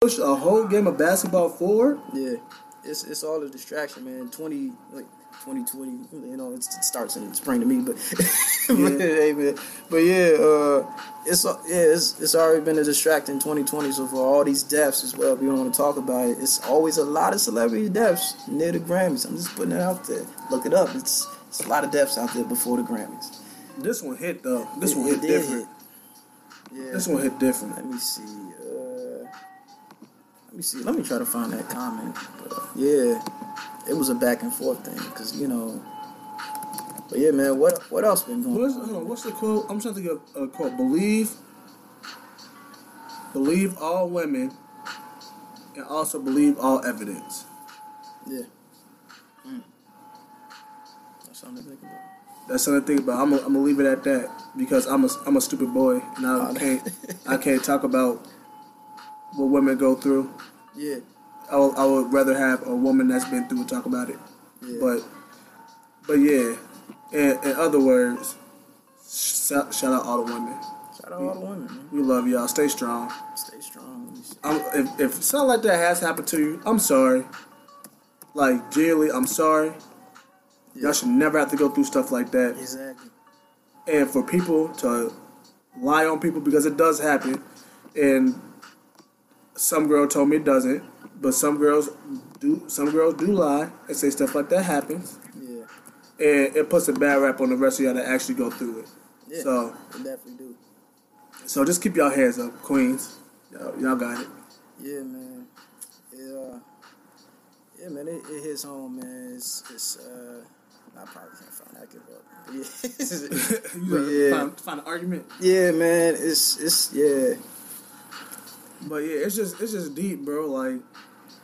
push a whole game of basketball forward? Yeah. It's all a distraction, man. 2020, you know, it starts in spring to me, but it's already been a distracting 2020. So for all these deaths as well, we don't want to talk about it. It's always a lot of celebrity deaths near the Grammys. I'm just putting it out there. Look it up. It's a lot of deaths out there before the Grammys. This one hit though. This one hit different. Yeah. This one hit different. Let me see. Let me try to find that comment. Yeah, it was a back and forth thing, because, you know. But yeah, man, what else been going on? Hold on, what's the quote? I'm trying to think of a quote. Believe all women, and also believe all evidence. Yeah. Mm. That's something to think about. I'm gonna leave it at that, because I'm a stupid boy, and I can't talk about what women go through. Yeah, I would rather have a woman that's been through and talk about it. Yeah. But yeah, in other words, shout out all the women. Shout out all the women, man. We love y'all. Stay strong. Stay strong. If something like that has happened to you, I'm sorry. Like, genuinely, I'm sorry. Yeah. Y'all should never have to go through stuff like that. Exactly. And for people to lie on people, because it does happen, and some girl told me it doesn't, but some girls do lie and say stuff like that happens. Yeah. And it puts a bad rap on the rest of y'all that actually go through it. Yeah, so it definitely do. So just keep y'all hands up, Queens. Y'all got it. Yeah, man. Yeah, man, it hits home, man. It's I probably can't find that. Give up. Yeah. Find an argument. Yeah, man. It's yeah. But yeah, it's just deep, bro. Like,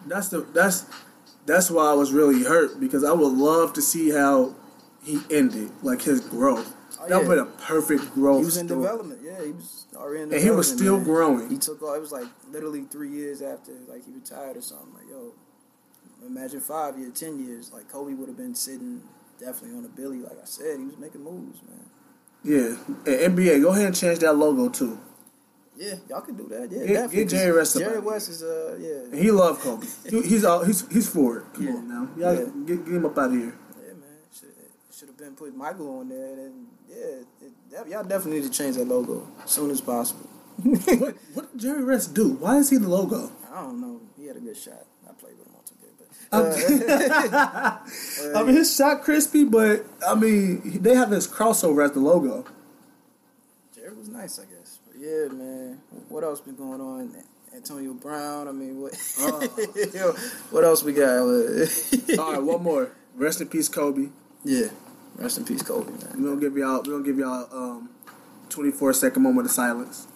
that's why I was really hurt, because I would love to see how he ended, like his growth. Oh, that would have been a perfect growth. He was in development, yeah. He was already in development, and he was still growing. He took off. It was like literally 3 years after, like, he retired or something. Like, yo, imagine 5 years, 10 years. Like, Kobe would have been sitting definitely on a Billy. Like I said, he was making moves, man. Yeah, and NBA, go ahead and change that logo too. Yeah, y'all can do that. Yeah, definitely. Jerry West is yeah. He loved Kobe. He's for it. Come on now, y'all get him up out of here. Yeah, man. Should have been putting Michael on there, and y'all definitely need to change that logo as soon as possible. What did Jerry West do? Why is he the logo? I don't know. He had a good shot. I played with him on 2K, but I mean, his shot crispy, but I mean, they have his crossover as the logo. Jerry was nice, I guess. Yeah, man. What else been going on? Antonio Brown. I mean, what? Yo, what else we got? All right, one more. Rest in peace, Kobe. Yeah, rest in peace, Kobe, man. We're gonna give y'all. 24-second moment of silence.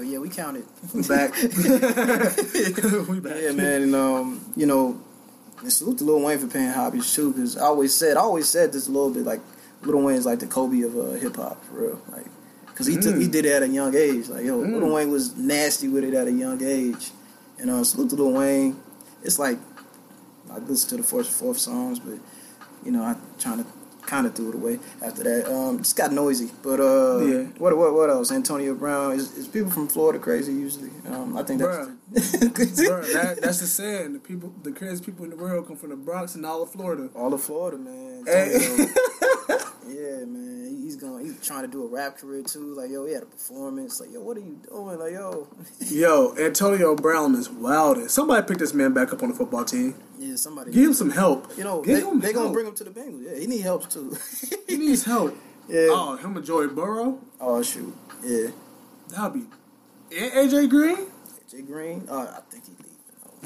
Yeah, we counted. We back. We back. Yeah, man, and you know, and salute to Lil Wayne for paying homage too, because I always said this a little bit, like, Lil Wayne is like the Kobe of hip hop, for real, like, because he did it at a young age, like, yo, Lil Wayne was nasty with it at a young age, and salute to Lil Wayne. It's like, I listened to the first and fourth songs, but you know, I'm trying to kind of threw it away after that. Just got noisy. But yeah. What else? Antonio Brown. Is people from Florida crazy usually? I think that's that's the saying. The craziest people in the world come from the Bronx and all of Florida. All of Florida, man. Hey. Yeah, man. He's trying to do a rap career too. Like, yo, he had a performance. Like, yo, what are you doing? Like, yo. Yo, Antonio Brown is wild. Somebody pick this man back up on the football team. Yeah, somebody. Give him some help. You know, they're going to bring him to the Bengals. Yeah, he needs help, too. He needs help. Yeah. Oh, him and Joey Burrow? Oh, shoot. Yeah. That'll be... AJ Green? AJ Green? I think he's leaving.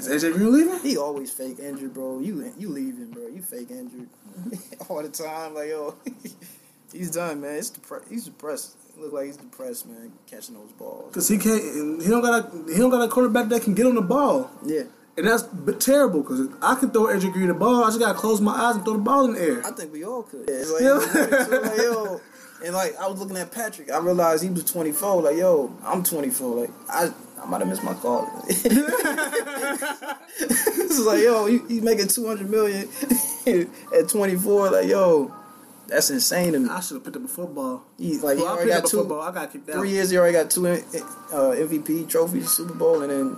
Okay. Is AJ Green leaving? He always fake injured, bro. You leaving, bro. You fake injured all the time. Like, yo, he's done, man. He's depressed. He look like he's depressed, man, catching those balls. Cause he can't. He don't got a quarterback that can get on the ball. Yeah. And that's terrible because I could throw Edgerrin Green the ball. I just gotta close my eyes and throw the ball in the air. I think we all could. Yeah, it's like, yo. And like I was looking at Patrick, I realized he was 24. Like, yo, I'm 24. Like I might have missed my call. It's like, yo, he's making $200 million at 24. Like, yo, that's insane to me. I should have picked up a football. He's like, well, he already got two. Football. I gotta keep that. 3 years, he already got two MVP trophies, Super Bowl, and then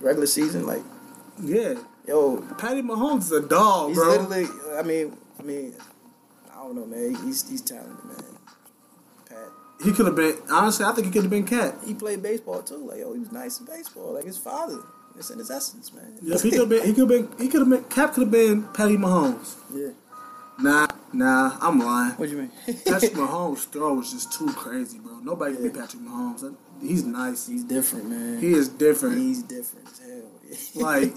regular season. Like, yeah, yo, Patrick Mahomes is a dog, he's bro. Literally, I mean, I don't know, man. He's talented, man. He could have been, honestly, I think he could have been Cat. He played baseball too. Like, yo, he was nice in baseball. Like his father. It's in his essence, man. Yes, he could have been Cap could have been Patty Mahomes. Yeah. Nah, I'm lying. What do you mean? Patrick Mahomes' throw was just too crazy, bro. Nobody can be Patrick Mahomes. He's nice. He's different, man. He is different. He's different as hell. Like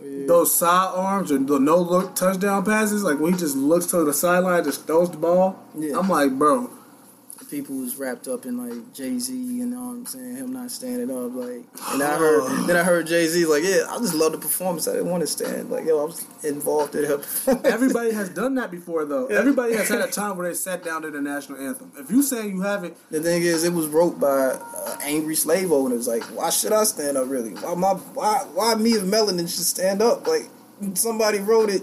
those side arms or the no look touchdown passes, like when he just looks to the sideline, just throws the ball. Yeah. I'm like, bro. People was wrapped up in like Jay-Z and you know what I'm saying, him not standing up, like, and I heard Jay-Z like, yeah, I just love the performance. I didn't want to stand, like, yo, I was involved in her performance. Everybody has done that before though. Yeah. Everybody has had a time where they sat down to the national anthem. If you saying you haven't, the thing is, it was wrote by angry slave owners. Like, why should I stand up really? Why me and Melanin should stand up? Like, somebody wrote it.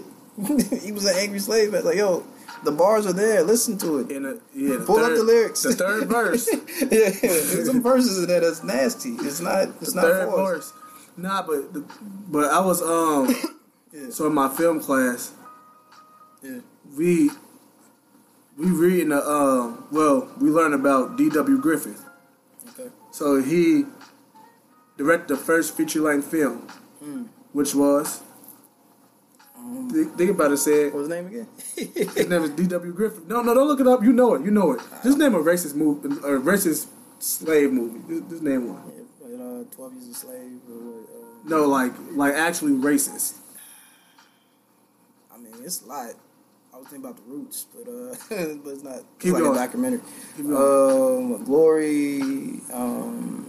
He was an angry slave. Like, yo. The bars are there. Listen to it. Pull up the lyrics. The third verse. Yeah, there's some verses in there that's nasty. It's not. It's the not third verse. Nah, but I was So in my film class, we reading the we learned about D.W. Griffith. Okay. So he directed the first feature-length film, which was. Think about it, said... What was his name again? His name is D.W. Griffith. No, don't look it up. You know it. Just name a racist movie, a racist slave movie. Just name one. Yeah, 12 Years a Slave or... no, like actually racist. I mean, it's a lot. I was thinking about The Roots, but it's not... Keep going. Like a documentary. Keep going. Glory...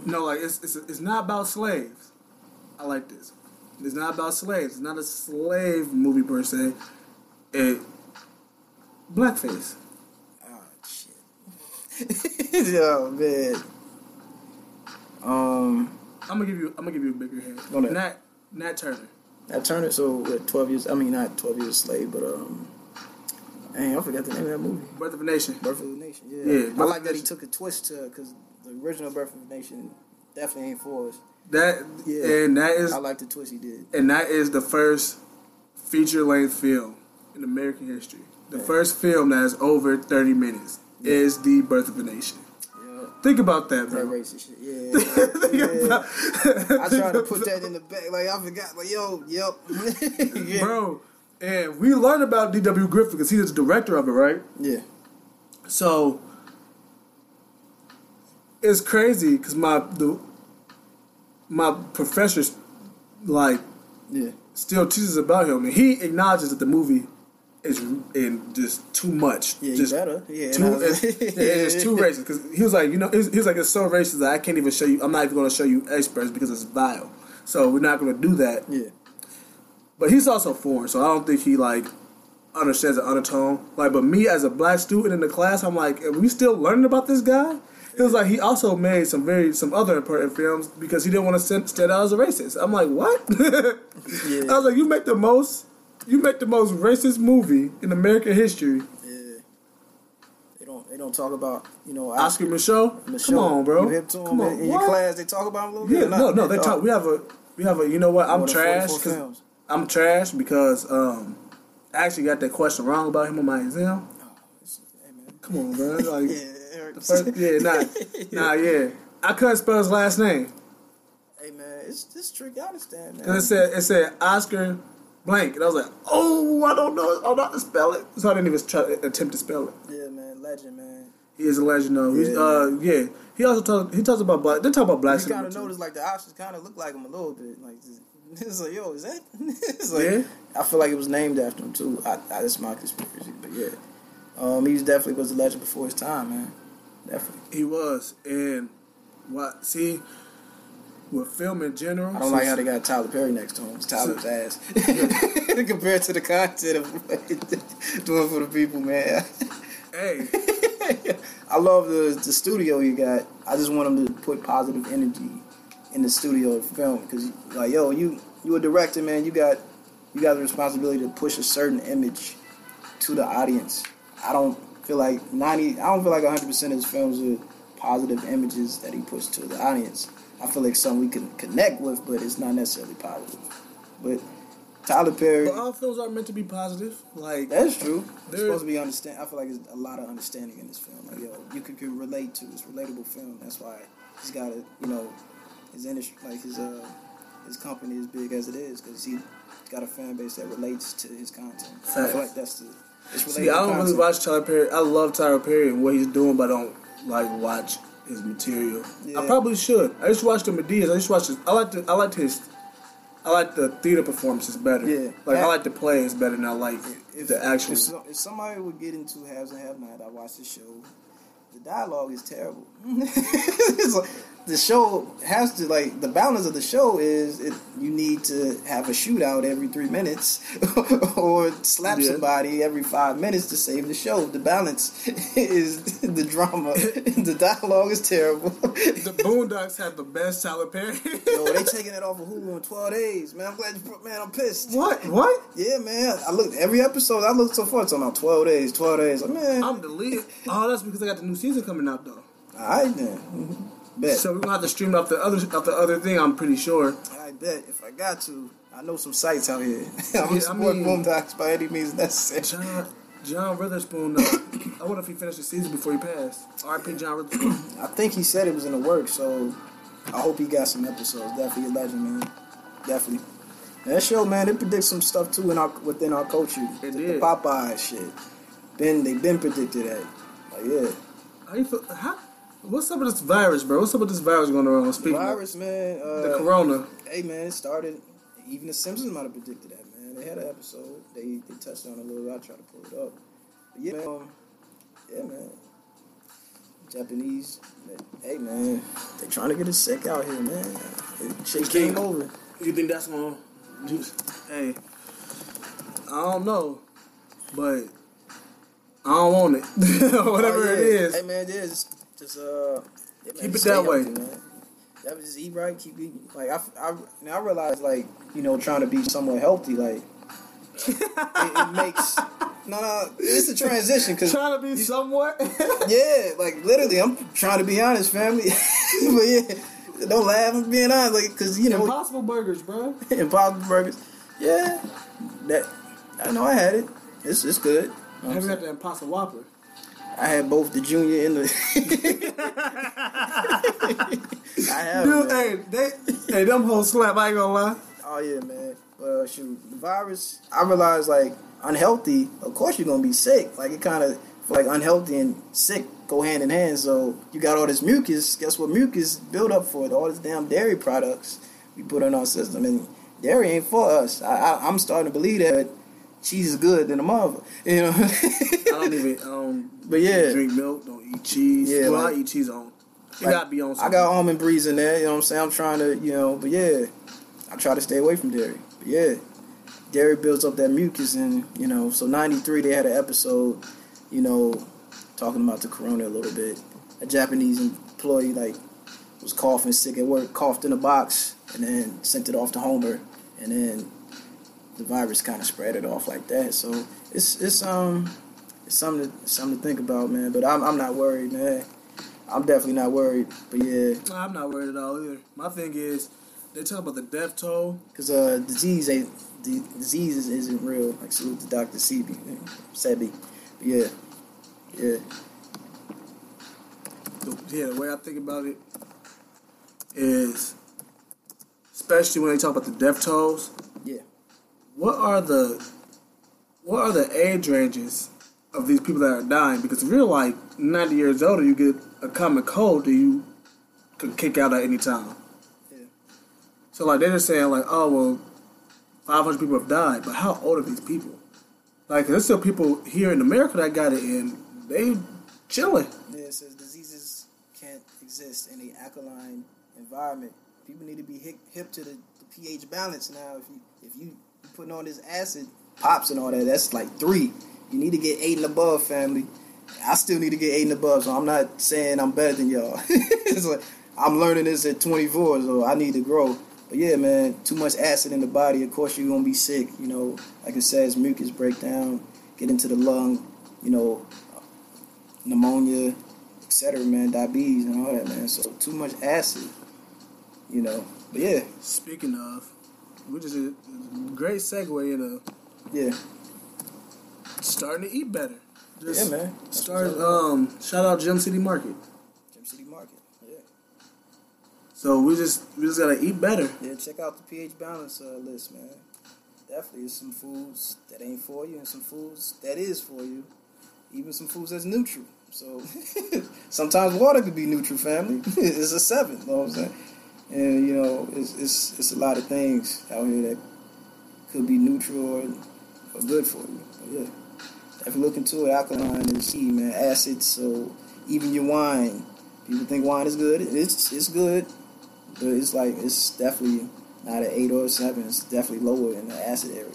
no, like, it's not about slaves. I like this. It's not about slaves. It's not a slave movie per se. It blackface. Oh shit! Yo, man. I'm gonna give you a bigger hint. Nat Turner. Nat Turner. So what? 12 years. I mean, not 12 Years a Slave, but dang, I forgot the name of that movie. Birth of a Nation. Birth of a Nation. Yeah. I like that he took a twist to because the original Birth of a Nation definitely ain't for us. That and that is I like the twist he did. And that is the first feature-length film in American history. The first film that is over 30 minutes is The Birth of a Nation. Yeah. Think about that, bro. That racist shit. Yeah. I tried to put that in the back. Like, I forgot. Like, yo, yep. Yeah. Bro, and we learned about D.W. Griffith because he was the director of it, right? Yeah. So, it's crazy because my professor's like still teaches about him, and he acknowledges that the movie is in just too much. Yeah, just better. Yeah, it's too racist. Because he was like, you know, he was like, it's so racist that I can't even show you. I'm not even going to show you experts because it's vile. So we're not going to do that. Yeah. But he's also foreign, so I don't think he like understands the undertone. Like, but me as a black student in the class, I'm like, are we still learning about this guy? It was like he also made some other important films because he didn't want to stand out as a racist. I'm like, what? Yeah. I was like, you make the most racist movie in American history. Yeah. They don't talk about, you know, Oscar Micheaux. Come on, bro. You hip to him. Come on. In your class they talk about him a little bit. No, they talk. We have a you know what? I'm trash because I actually got that question wrong about him on my exam. Oh, hey, man. Come on, bro. Like, I couldn't spell his last name. Hey man, it's this trick. I understand, man. And it said Oscar blank, and I was like, oh, I don't know, I'm not to spell it, so I didn't even attempt to spell it. Yeah, man, legend, man. He is a legend, though. Yeah. He also talks about black. They talk about black. You kind of notice like the Oscars kind of look like him a little bit. Like it's like, yo, is that? It's like, yeah. I feel like it was named after him too. That's my conspiracy, but yeah, he definitely was a legend before his time, man. Definitely. He was. And what? See, with film in general, I don't like how they got Tyler Perry next to him. It's Tyler's ass. Compared to the content of what he's doing for the people, man. Hey. I love the studio you got. I just want him to put positive energy in the studio and film. Because, like, yo, you a director, man. You got the responsibility to push a certain image to the audience. I don't feel like 100% of his films are positive images that he pushed to the audience. I feel like something we can connect with, but it's not necessarily positive. But Tyler Perry... But all films aren't meant to be positive. Like, that's true. There's supposed to be understanding. I feel like there's a lot of understanding in this film. Like, yo, you can relate to it. It's a relatable film. That's why he's got to, you know, his industry, like his company is big as it is, because he's got a fan base that relates to his content. I feel like that's the... See, I don't really watch Tyler Perry. I love Tyler Perry and what he's doing, but I don't, like, watch his material. Yeah. I probably should. I just watched the Medias. I just watched his... I like the theater performances better. Yeah. Like, I like the plays better than I like the actual... If somebody would get into Haves and Have-Not, I watched the show. The dialogue is terrible. It's like, the show has to, like, the balance of the show is you need to have a shootout every 3 minutes or slap somebody every 5 minutes to save the show. The balance is the drama. The dialogue is terrible. The Boondocks have the best Tyler Perry. Yo, they taking it off of Hulu in 12 days. Man, I'm glad you put, man, I'm pissed. What? Yeah, man. I looked every episode. I looked so far. It's on about 12 days. Like, man. I'm deleted. Oh, that's because I got the new season coming out, though. All right, then. Mm-hmm. Bet. So we're gonna have to stream off the other thing. I'm pretty sure. I bet if I got to, I know some sites out here. I'm gonna support Boondocks by any means necessary. John Witherspoon. I wonder if he finished the season before he passed. R.I.P. John Witherspoon. I think he said it was in the works, so I hope he got some episodes. Definitely a legend, man. Definitely. That show, man, it predicts some stuff too within our culture. It did. The Popeye shit. They've been predicted that. Like, yeah. How you feel? What's up with this virus, bro? What's up with this virus going around? Speaking of virus, man. The corona. Hey, man, it started. Even The Simpsons might have predicted that, man. They had an episode. They touched on it a little bit. I tried to pull it up. But yeah, man. Japanese. Hey, man. They trying to get us sick out here, man. Shit came over. You think that's going to... Hey. I don't know. But I don't want it. Whatever it is. Hey, man, it is. Just keep it that way. That was just eat right, keep eating. Like I realized, like, you know, trying to be somewhat healthy, like it makes it's a transition because trying to be somewhat. Yeah, like literally, I'm trying to be honest, family. But yeah, don't laugh. I'm being honest, like because you know Impossible Burgers, bro. Impossible Burgers. Yeah, that I know I had it. It's good. I haven't had the Impossible Whopper. I had both the junior and the... I have, dude, man. Hey, them whole slap, I ain't gonna lie. Oh, yeah, man. Shoot, the virus, I realized, like, unhealthy, of course you're gonna be sick. Like, it kind of, like, unhealthy and sick go hand in hand, so you got all this mucus. Guess what mucus build up for? All this damn dairy products we put in our system, and dairy ain't for us. I'm starting to believe that. Cheese is good than a mother, you know. But yeah, drink milk, don't eat cheese. Yeah, well, like, I eat cheese on. It like, gotta be on. Something. I got almond breeze in there. You know what I'm saying? I'm trying to, you know. But yeah, I try to stay away from dairy. But yeah, dairy builds up that mucus, and you know. So '93, they had an episode, you know, talking about the corona a little bit. A Japanese employee like was coughing sick at work, coughed in a box, and then sent it off to Homer, and then the virus kind of spread it off like that, so it's something to think about, man. But I'm not worried, man. I'm definitely not worried. But yeah, I'm not worried at all either. My thing is they talk about the death toll because disease isn't real. Like salute to Dr. Sebi. Yeah. The way I think about it is, especially when they talk about the death tolls. Yeah. What are the age ranges of these people that are dying? Because if you're like 90 years old, or you get a common cold, you could kick out at any time. Yeah. So like they're just saying like, oh well, 500 people have died, but how old are these people? Like there's still people here in America that got it and they chilling. Yeah, it says diseases. exist in an alkaline environment. People need to be hip to the pH balance now. If you putting on this acid, pops and all that, that's like 3. You need to get 8 and above, family. I still need to get 8 and above, so I'm not saying I'm better than y'all. It's like, I'm learning this at 24, so I need to grow. But yeah, man, too much acid in the body, of course you're going to be sick. You know, like I said, it's mucus breakdown, get into the lung, you know, pneumonia, etc., man, diabetes and all that, man. So too much acid, you know. But yeah. Speaking of, which is a great segue into starting to eat better. Just yeah, man. That's start. Shout out Jim City Market. Jim City Market. Yeah. So we just gotta eat better. Yeah. Check out the pH balance list, man. Definitely, there's some foods that ain't for you, and some foods that is for you. Even some foods that's neutral. So sometimes water could be neutral, family. It's a 7. You know what I'm saying? And you know, it's a lot of things out here that could be neutral or good for you. But yeah. If you look into it, alkaline is key, man. Acid, so even your wine. People think wine is good. It's good. But it's like, it's definitely not an 8 or a 7. It's definitely lower in the acid area.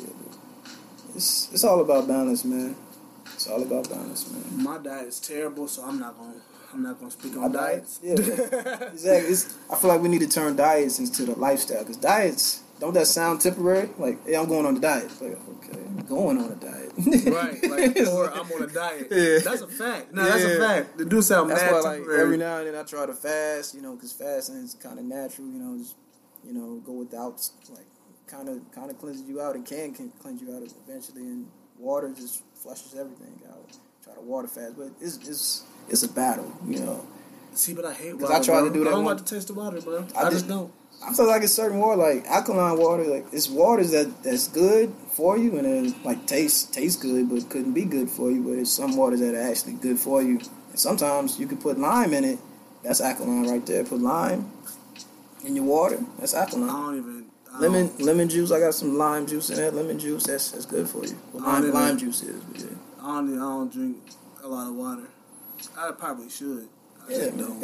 But it's all about balance, man. It's all about balance, man. My diet is terrible, so I'm not gonna speak on diets. Yeah, exactly. I feel like we need to turn diets into the lifestyle, because diets, don't that sound temporary? Like, hey, I'm going on a diet. It's like, okay, I'm going on a diet. Right, like, or I'm on a diet. Yeah. That's a fact. No, yeah. That's a fact. The dude sound mad temporary. That's why, like, every now and then I try to fast, you know, because fasting is kind of natural, you know, just, you know, go without, like, kind of cleanses you out and can cleanse you out eventually, and water just flushes everything out. Try to water fast, but it's a battle, you know. See, but I hate water. Because I tried to do that. I don't like to taste the water, bro. I just don't. I feel like it's certain water, like alkaline water, like it's waters that's good for you, and then like tastes good, but couldn't be good for you. But it's some waters that are actually good for you. And sometimes you can put lime in it. That's alkaline right there. Put lime in your water. That's alkaline. Lemon juice. I got some lime juice in that. Lemon juice. That's good for you. Well, lime juice is. But yeah. I don't drink a lot of water. I probably should. Yeah, man.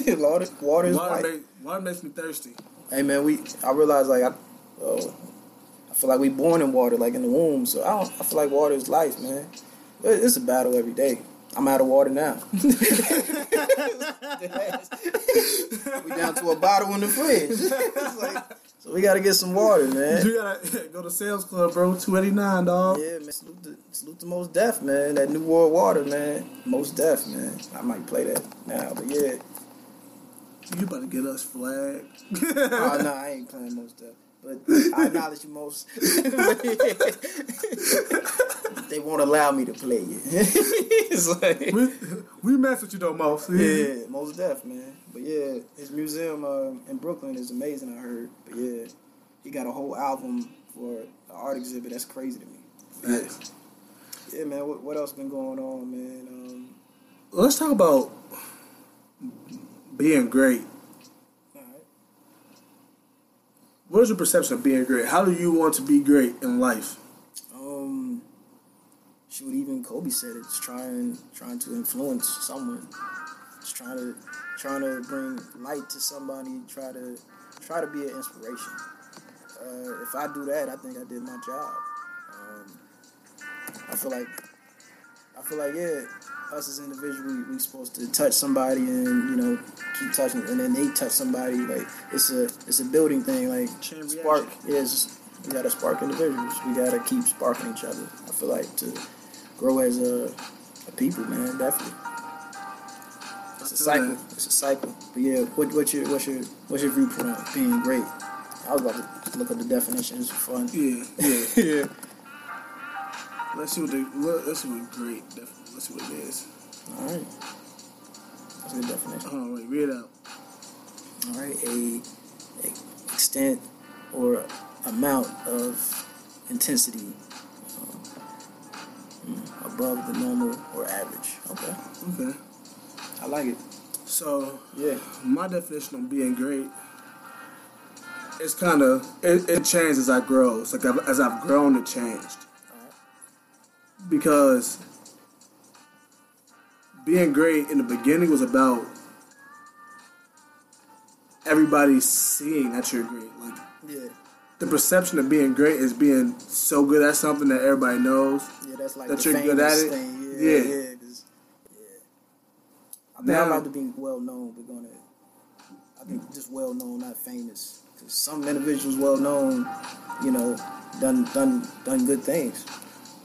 Yeah. Water makes me thirsty. Hey, man, I realize, like, I feel like we born in water, like in the womb. So I feel like water is life, man. But it's a battle every day. I'm out of water now. We down to a bottle in the fridge. It's like, so we gotta get some water, man. You gotta go to Sales Club, bro. $2.89, dog. Yeah, man. Salute to Mos Def, man. That New World Water, man. Mos Def, man. I might play that now, but yeah. You about to get us flagged? Oh no, I ain't playing Mos Def. But I acknowledge you most. They won't allow me to play it. It's like, we mess with you though, Mos. Yeah, Mos Def, man. But yeah, his museum in Brooklyn is amazing, I heard. But yeah, he got a whole album for the art exhibit. That's crazy to me. Facts. Yeah, man. What else been going on, man? Let's talk about being great. What is your perception of being great? How do you want to be great in life? Shoot, even Kobe said it. It's trying to influence someone. It's trying to bring light to somebody. Try to be an inspiration. If I do that, I think I did my job. I feel like us as individuals, we supposed to touch somebody, and you know, keep touching, and then they touch somebody. Like it's a building thing. Like spark is, we gotta spark individuals. We gotta keep sparking each other. I feel like to grow as a people, man, definitely. It's a cycle. It's a cycle. But yeah, what's your viewpoint on being great? I was about to look up the definitions for fun. Yeah. Yeah. Let's see what great. Let's see what it is. All right. That's a good definition. Hold on, wait, read it out. All right, a extent or amount of intensity above the normal or average. Okay. I like it. So yeah, my definition of being great. It's kind of it changed as I grow. It's like as I've grown, it changed. Because being great in the beginning was about everybody's seeing that you're great. Like, yeah. The perception of being great is being so good at something that everybody knows. Yeah, that's like that the you're good at it. Thing. Yeah, yeah. Yeah, I think I'd like to be well known, but I think just well known, not famous. Because some individuals well known, you know, done good things.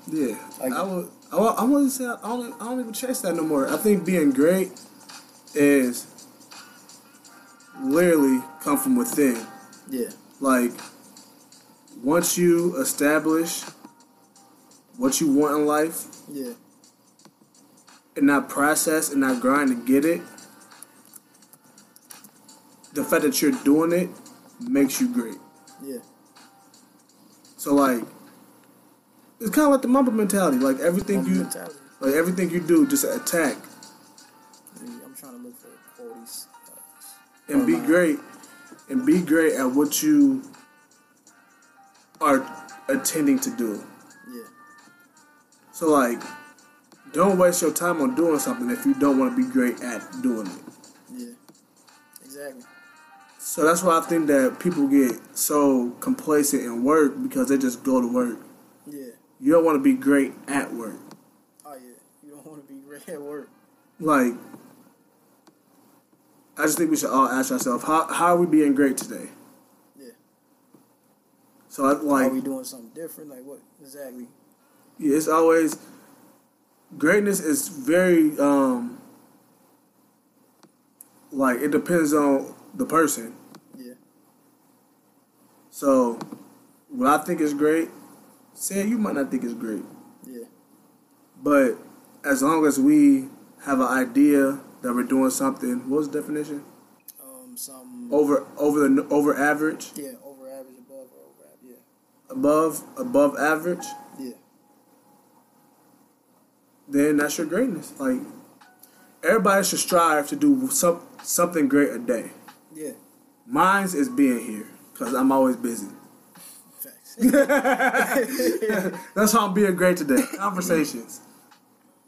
Yeah, like, I wouldn't say I don't even chase that no more. I think being great is literally come from within. Yeah. Like, once you establish what you want in life, yeah, and not process and not grind to get it, the fact that you're doing it makes you great. Yeah. So like, it's kind of like the Mamba mentality. Like everything you do, just attack. I'm trying to look for 40s. And be great. And be great at what you are attending to do. Yeah. So like, don't waste your time on doing something if you don't want to be great at doing it. Yeah. Exactly. So that's why I think that people get so complacent in work because they just go to work. Yeah. You don't want to be great at work. Oh yeah. You don't want to be great at work. Like, I just think we should all ask ourselves, how are we being great today? Yeah. So I like. Are we doing something different? Like what exactly? Yeah, it's always greatness is very like it depends on the person. Yeah. So what I think is great, say you might not think is great. Yeah. But as long as we have an idea that we're doing something. What was the definition? Some over average. Yeah, over average, above, or over average. Yeah. Above average. Yeah. Then that's your greatness. Like everybody should strive to do something great a day. Yeah. Mine's is being here because I'm always busy. Facts. That's how I'm being great today. Conversations.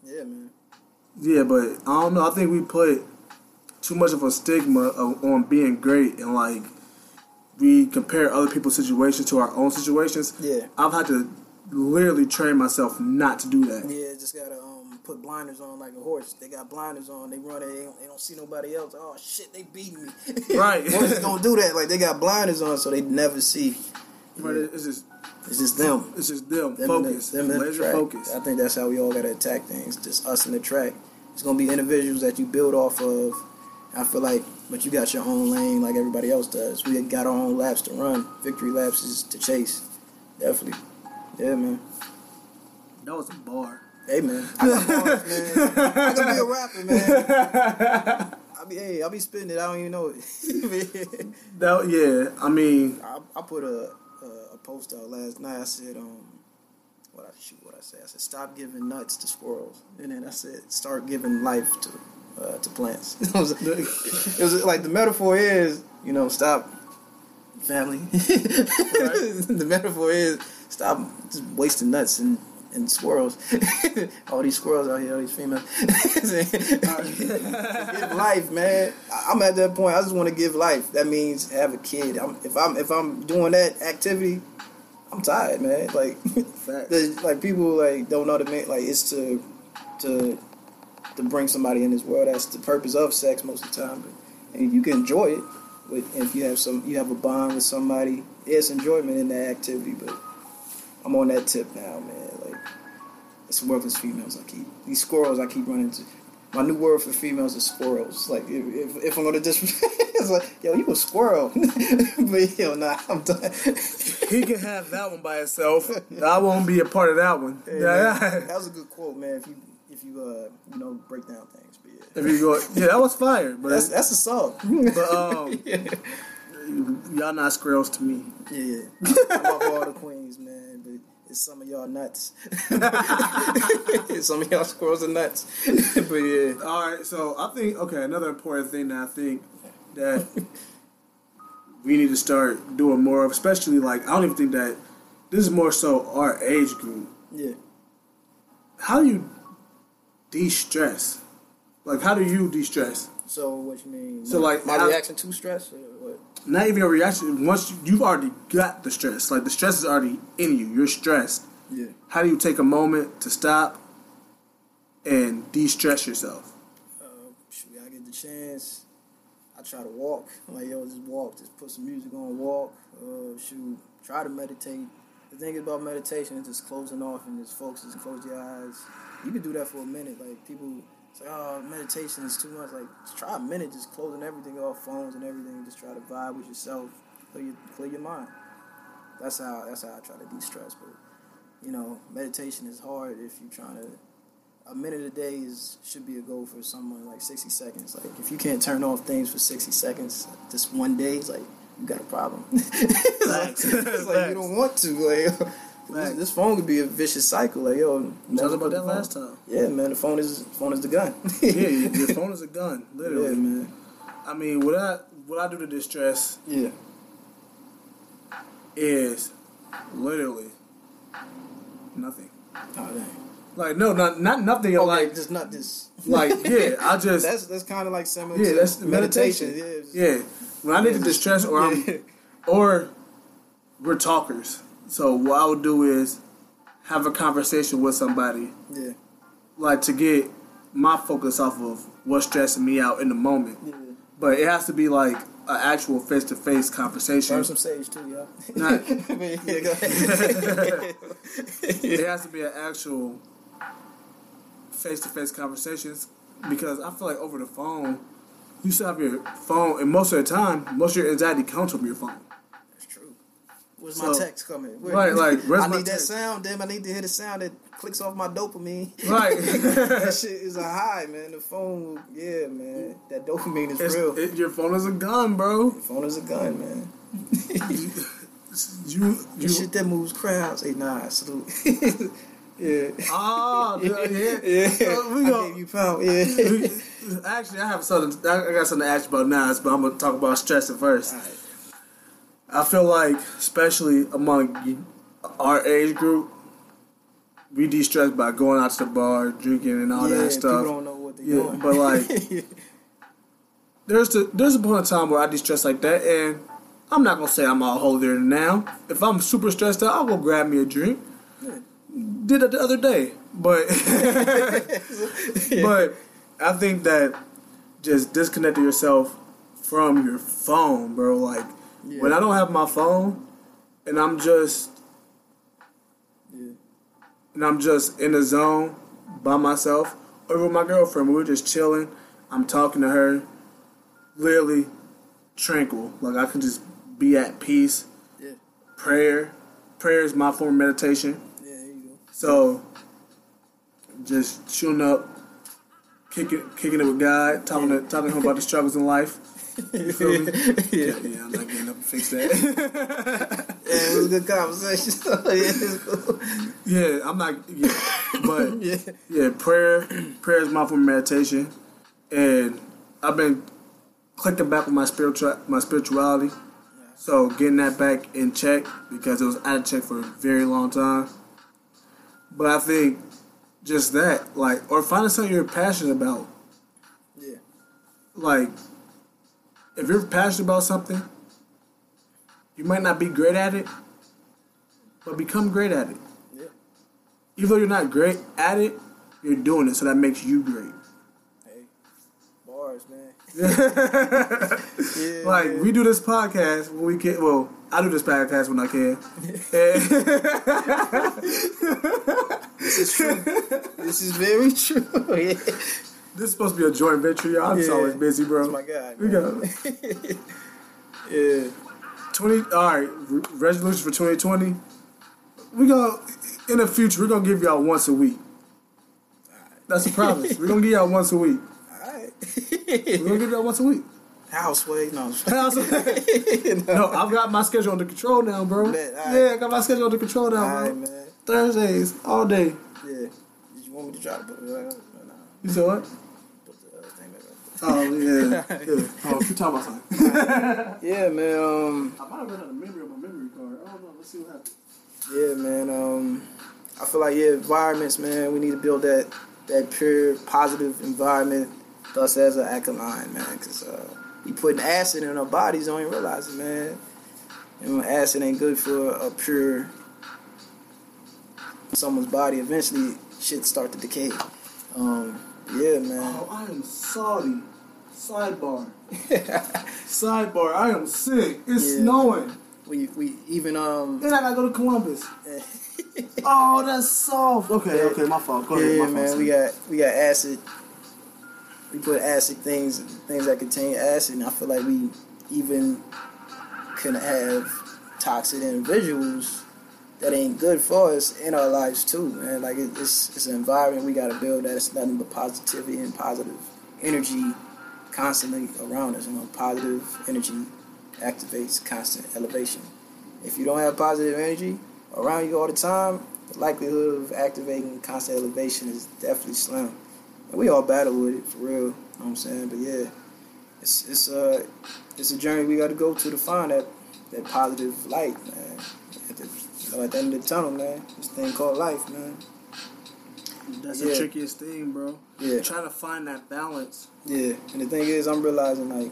Yeah, man. Yeah, but I don't know. I think we put too much of a stigma on being great, and like we compare other people's situations to our own situations. Yeah, I've had to literally train myself not to do that. Yeah, just gotta put blinders on like a horse. They got blinders on. They run it. They don't see nobody else. Oh shit, they beating me. Right, horses don't do that. Like they got blinders on, so they never see. Right, yeah. It's just them. It's just them. Laser focus. I think that's how we all gotta attack things. Just us in the track. It's gonna be individuals that you build off of. I feel like, but you got your own lane, like everybody else does. We got our own laps to run, victory laps to chase. Definitely. Yeah, man. That was a bar. Hey, man. I got bars, man. I can be a rapper, man. I'll be spitting it. I don't even know it. Yeah. I mean, I put a post out last night. I said, I said, stop giving nuts to squirrels, and then I said, start giving life to plants. It was like the metaphor is, you know, stop family. Right. The metaphor is stop just wasting nuts and squirrels. All these squirrels out here, all these females. Give life, man. I'm at that point. I just want to give life. That means have a kid. If I'm doing that activity, I'm tired, man. Like, like people like don't know the man. Like it's to bring somebody in this world. That's the purpose of sex most of the time. But, and you can enjoy it, but if you have a bond with somebody, it's enjoyment in that activity. But I'm on that tip now, man. It's worthless females. These squirrels I keep running into. My new word for females is squirrels. Like if I'm gonna it's like, yo, you a squirrel. But yo, nah, I'm done. He can have that one by himself. I won't be a part of that one. Hey, yeah, man, that was a good quote, man. If you break down things, but yeah. If you go, yeah, that was fire. But that's a song. But yeah. Y'all not squirrels to me. Yeah, I love all the queens, man. But some of y'all nuts. Some of y'all squirrels are nuts. But yeah. Alright, so I think, okay, another important thing that I think that we need to start doing more of, especially like, I don't even think that, this is more so our age group. Yeah. How do you de-stress? Like, how do you de-stress? So what you mean? So like my reaction to stress? Or what? Not even a reaction. Once you've already got the stress, like the stress is already in you. You're stressed. Yeah. How do you take a moment to stop and de-stress yourself? Should I get the chance? I try to walk. I'm like, yo, just walk. Just put some music on, walk. Shoot, try to meditate. The thing about meditation is just closing off and just focus. Just close your eyes. You can do that for a minute. Like, people say, oh, meditation is too much. Like, just try a minute. Just closing everything off, phones and everything. Just try to vibe with yourself. Clear your mind. That's how I try to de-stress. But, you know, meditation is hard if you're trying to... A minute a day should be a goal for someone, like 60 seconds. Like, if you can't turn off things for 60 seconds, just one day, it's like, you got a problem. it's like you don't want to. Like, this phone could be a vicious cycle. Like, yo, tell us about that last time. Yeah, man, the phone is the gun. Yeah, your phone is a gun, literally. Yeah, man. I mean, what I do to distress is literally nothing. Oh, dang. Like, no, not nothing. Okay, like, just not this. Like, yeah, I just... that's kind of like similar to meditation. Yeah. When I need to distress or I'm... Or we're talkers. So what I would do is have a conversation with somebody. Yeah. Like, to get my focus off of what's stressing me out in the moment. Yeah. But it has to be like an actual face-to-face conversation. Learn some sage, too, y'all. It has to be an actual... face-to-face conversations, because I feel like over the phone, you still have your phone, and most of the time, most of your anxiety comes from your phone. That's true. Where's my text coming? I need that sound, damn, I need to hear the sound that clicks off my dopamine. Right. That shit is a high, man. The phone, yeah, man. That dopamine is real. Your phone is a gun, bro. Your phone is a gun, man. you shit that moves crowds. Hey, nah, salute. Yeah. Oh, yeah. Yeah. So I gave you pound. Yeah. Actually, I have something. I got something to ask you about now, but I'm gonna talk about stressing first. All right. I feel like, especially among our age group, we de-stress by going out to the bar, drinking, and all that stuff. People don't know what they're doing. But like, there's a point in time where I de-stress like that, and I'm not gonna say I'm all holier than now. If I'm super stressed out, I'll go grab me a drink. Did it the other day, but but I think that just disconnecting yourself from your phone, bro. Like when I don't have my phone and I'm just in the zone by myself, or with my girlfriend, we were just chilling. I'm talking to her, literally tranquil. Like I can just be at peace. Yeah. Prayer is my form of meditation. So, just shooting up, kicking it with God, talking to him about the struggles in life. You feel me? Yeah, I'm not getting up to fix that. Yeah, it was a good conversation. So I'm not. Yeah, but prayer is my form of meditation, and I've been clicking back with my spirituality. So getting that back in check, because it was out of check for a very long time. But I think just that, like, or finding something you're passionate about. Yeah. Like, if you're passionate about something, you might not be great at it, but become great at it. Yeah. Even though you're not great at it, you're doing it, so that makes you great. Hey, bars, man. Yeah, like, we do this podcast when we can, well... I do this podcast when I can. This is true. This is very true. Yeah. This is supposed to be a joint venture, y'all. I'm always busy, bro. Oh my God. We got it. Yeah. All right. Resolution for 2020. We gonna in the future. We're gonna give y'all once a week. All right. That's a promise. We're gonna give y'all once a week. All right. We're gonna give y'all once a week. No, I've got my schedule under control now, bro. Man, I got my schedule under control now, bro. Man. Thursdays, all day. Yeah. Did you want me to try to put it back up? No. You said what? Put the other thing back up. Oh, yeah. Oh, you talking about something. Yeah, man. I might have run out of memory on my memory card. I don't know. Let's see what happens. Yeah, man. I feel like, environments, man. We need to build that pure, positive environment Thus, that's an act of lying, man, because you putting acid in our bodies, don't even realize it, man. And acid ain't good for a pure someone's body. Eventually, shit start to decay. Yeah, man. Oh, I am sorry. Sidebar. Sidebar. I am sick. It's snowing. We even and I gotta go to Columbus. Oh, that's soft. Okay, my fault. Go ahead, my man. Fault. We got acid. We put acid things that contain acid, and I feel like we even can have toxic individuals that ain't good for us in our lives too, man. Like it's an environment we gotta build that it's nothing but positivity and positive energy constantly around us. You know, positive energy activates constant elevation. If you don't have positive energy around you all the time, the likelihood of activating constant elevation is definitely slim. And we all battle with it for real. You know what I'm saying? But yeah, it's a journey we got to go to find that positive light, man. At the end of the tunnel, man. This thing called life, man. That's the trickiest thing, bro. Yeah. Try to find that balance. Yeah. And the thing is, I'm realizing, like,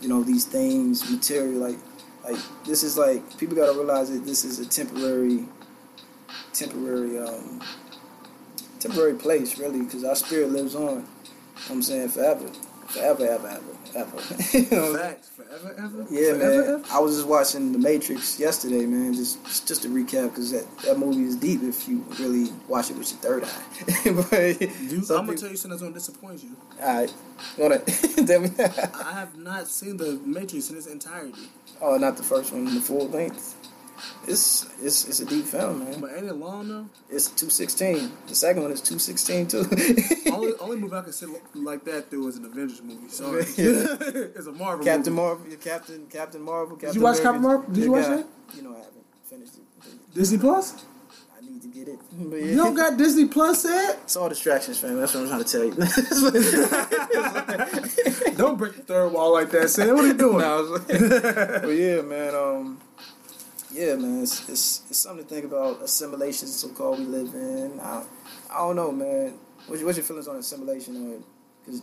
you know, these things, material, like this is like, people gotta realize that this is a temporary place, really, because our spirit lives on. You know what I'm saying? Forever. Forever, ever, ever, ever. You know? Facts. Forever, ever? Yeah, forever, man. Ever? I was just watching The Matrix yesterday, man, just to recap, because that movie is deep if you really watch it with your third eye. I'm going to tell you something that's going to disappoint you. All right. I have not seen The Matrix in its entirety. Oh, not the first one, the full length. It's a deep film, man. But ain't it long though? It's 2:16. The second one is 2:16 too. Only movie I can sit like that through is an Avengers movie. Sorry, it's a Marvel. Captain Marvel, Captain Marvel. Captain Did you watch America. Captain Marvel? Did you watch that? You know I haven't finished it. Disney Plus. I need to get it. But yeah. You don't got Disney Plus yet? It's all distractions, fam. That's what I'm trying to tell you. Don't break the third wall like that, Sam. What are you doing? Well, yeah, man. Yeah, man, it's something to think about. Assimilation, so-called, we live in. I don't know, man. What's your feelings on assimilation? Because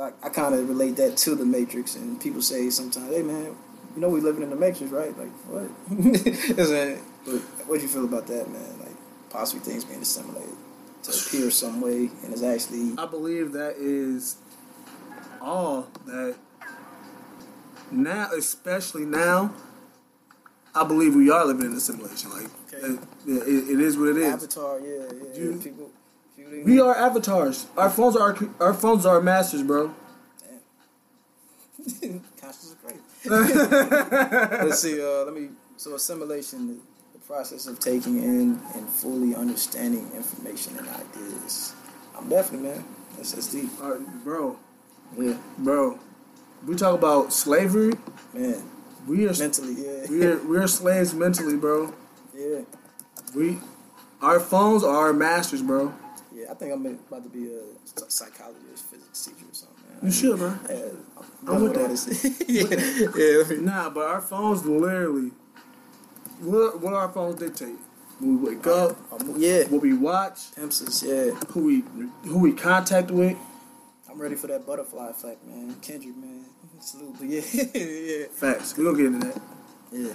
I kind of relate that to The Matrix, and people say sometimes, hey, man, you know we living in The Matrix, right? Like, what? What do you feel about that, man? Like, possibly things being assimilated to appear some way, and it's actually... I believe that is all that... Now, especially now... I believe we are living in a simulation. Like, okay. It is what it is. Avatar, yeah. People we are avatars. Our phones are our masters, bro. Damn. Conscious is great. Let's see. So assimilation, the process of taking in and fully understanding information and ideas. I'm definitely, man. That's deep. All right, bro. Yeah, bro. We talk about slavery, man. We are mentally, we are slaves mentally, bro. Yeah, our phones are our masters, bro. Yeah, I think I'm about to be a psychologist, physics teacher, or something. Man. You should, bro. I'm with that. Nah, but our phones literally, what our phones dictate. When we wake up, what we watch, Pimpsons, who we contact with. I'm ready for that butterfly effect, man. Kendrick, man. Salute, but yeah. Facts. We're going to get into that. Yeah.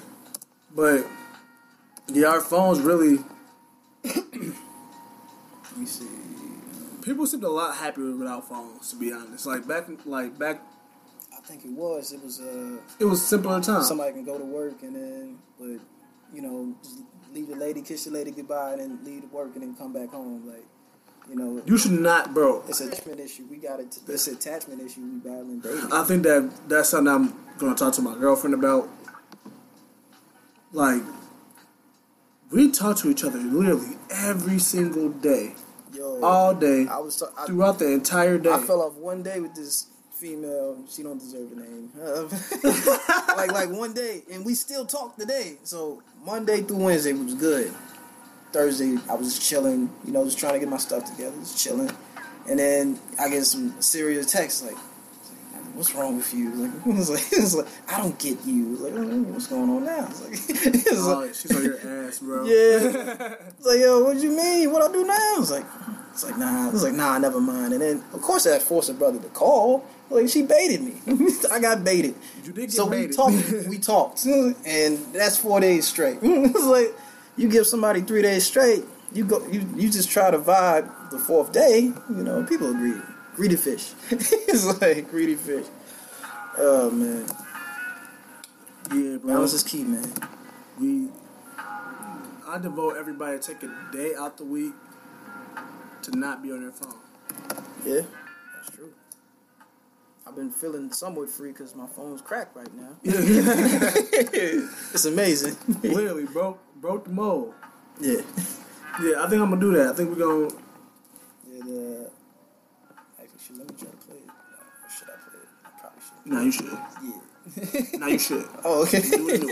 But, yeah, our phones really... Let me see. People seemed a lot happier without phones, to be honest. Like, back... I think it was. It was simpler time. Somebody can go to work and then... But, you know, just leave your lady, kiss your lady goodbye, and then leave to work and then come back home, like... You know, you should not, bro. It's an attachment issue. We got it. This attachment issue we battling daily. I think that's something I'm gonna talk to my girlfriend about. Like, we talk to each other literally every single day, all day, throughout the entire day. I fell off one day with this female. She don't deserve the name. like one day, and we still talk today. So Monday through Wednesday was good. Thursday, I was just chilling, you know, just trying to get my stuff together, just chilling. And then I get some serious texts like, what's wrong with you? It's like I don't get you. It's like, what's going on now? It's like, she's on your ass, bro. Yeah. It's like, yo, what you mean? What I do now? It's like, It's like, nah. It's like, nah, never mind. And then, of course, that forced her brother to call. Like, she baited me. I got baited. You did get so baited. So we talked. And that's 4 days straight. It's like, you give somebody 3 days straight, you go, you just try to vibe the fourth day. You know, people are greedy. Greedy fish. It's like, greedy fish. Oh, man. Yeah, bro. Balance is key, man. I devote everybody to take a day out the week to not be on their phone. Yeah, that's true. I've been feeling somewhat free because my phone's cracked right now. It's amazing. Literally broke the mold. Yeah. Yeah, I think I'm going to do that. I think we're going to... Yeah, actually, let me try to play it. Should I play it? I probably should. No, you should. Yeah. No, you should. Oh, okay. Do it.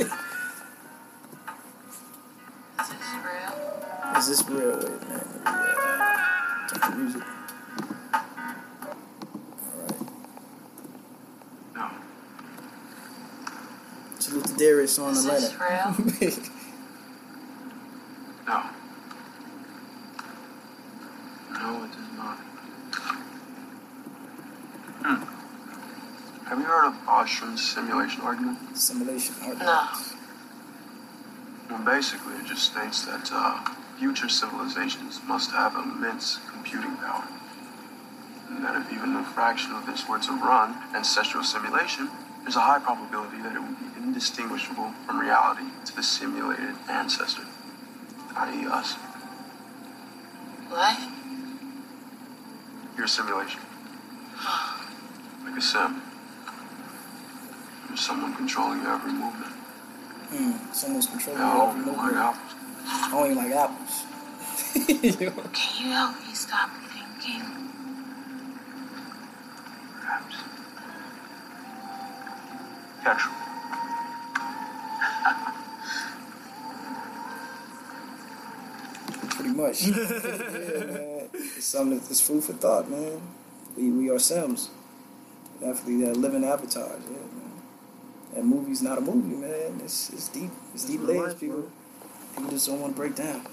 Is this real? Wait, man. Touch the music. Alright. No. Salute to Darius on the letter. Is this real? No. No, it is not. Have you heard of Ostram's simulation argument? Simulation argument? No. Well, basically, it just states that future civilizations must have immense computing power. And that if even a fraction of this were to run ancestral simulation, there's a high probability that it would be indistinguishable from reality to the simulated ancestor, i.e. us. What? Your simulation. Like a sim. Someone controlling every movement. Someone's controlling every movement. I don't even like apples. Can you help me stop thinking? Perhaps. Yeah, true. Pretty much. Yeah, man. It's something that's food for thought, man. We are Sims. Definitely living avatars, yeah, man. That movie's not a movie, man. It's deep. It's deep layers, life, people. Bro. People just don't want to break down.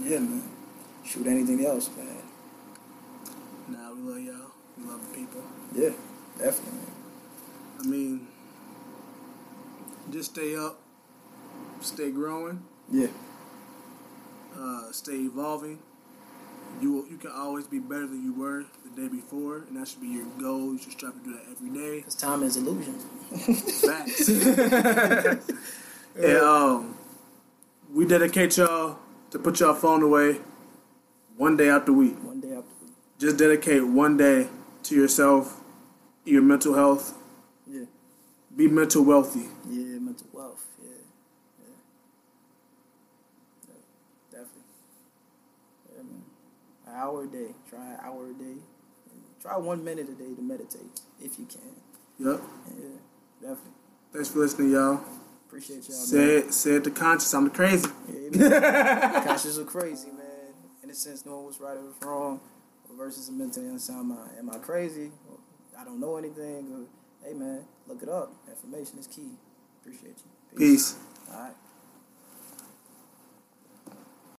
Yeah, man. Shoot anything else, man. Nah, we love y'all. We love the people. Yeah, definitely, man. I mean, just stay up. Stay growing. Yeah. Stay evolving. You can always be better than you were the day before, and that should be your goal. You should strive to do that every day. Because time is illusion. Facts. And we dedicate y'all to put y'all phone away one day out the week. Just dedicate one day to yourself, your mental health. Yeah. Be mental wealthy. Yeah, mental wealth. Hour a day. Try an hour a day. Try 1 minute a day to meditate if you can. Yep. Yeah, definitely. Thanks for listening, y'all. Appreciate y'all. Say it to conscious. I'm the crazy. Yeah, conscious or crazy, man. In a sense, knowing what's right or what's wrong, versus a mentally unsound mind. Am I crazy? Or I don't know anything. Or, hey, man, look it up. Information is key. Appreciate you. Peace. All right.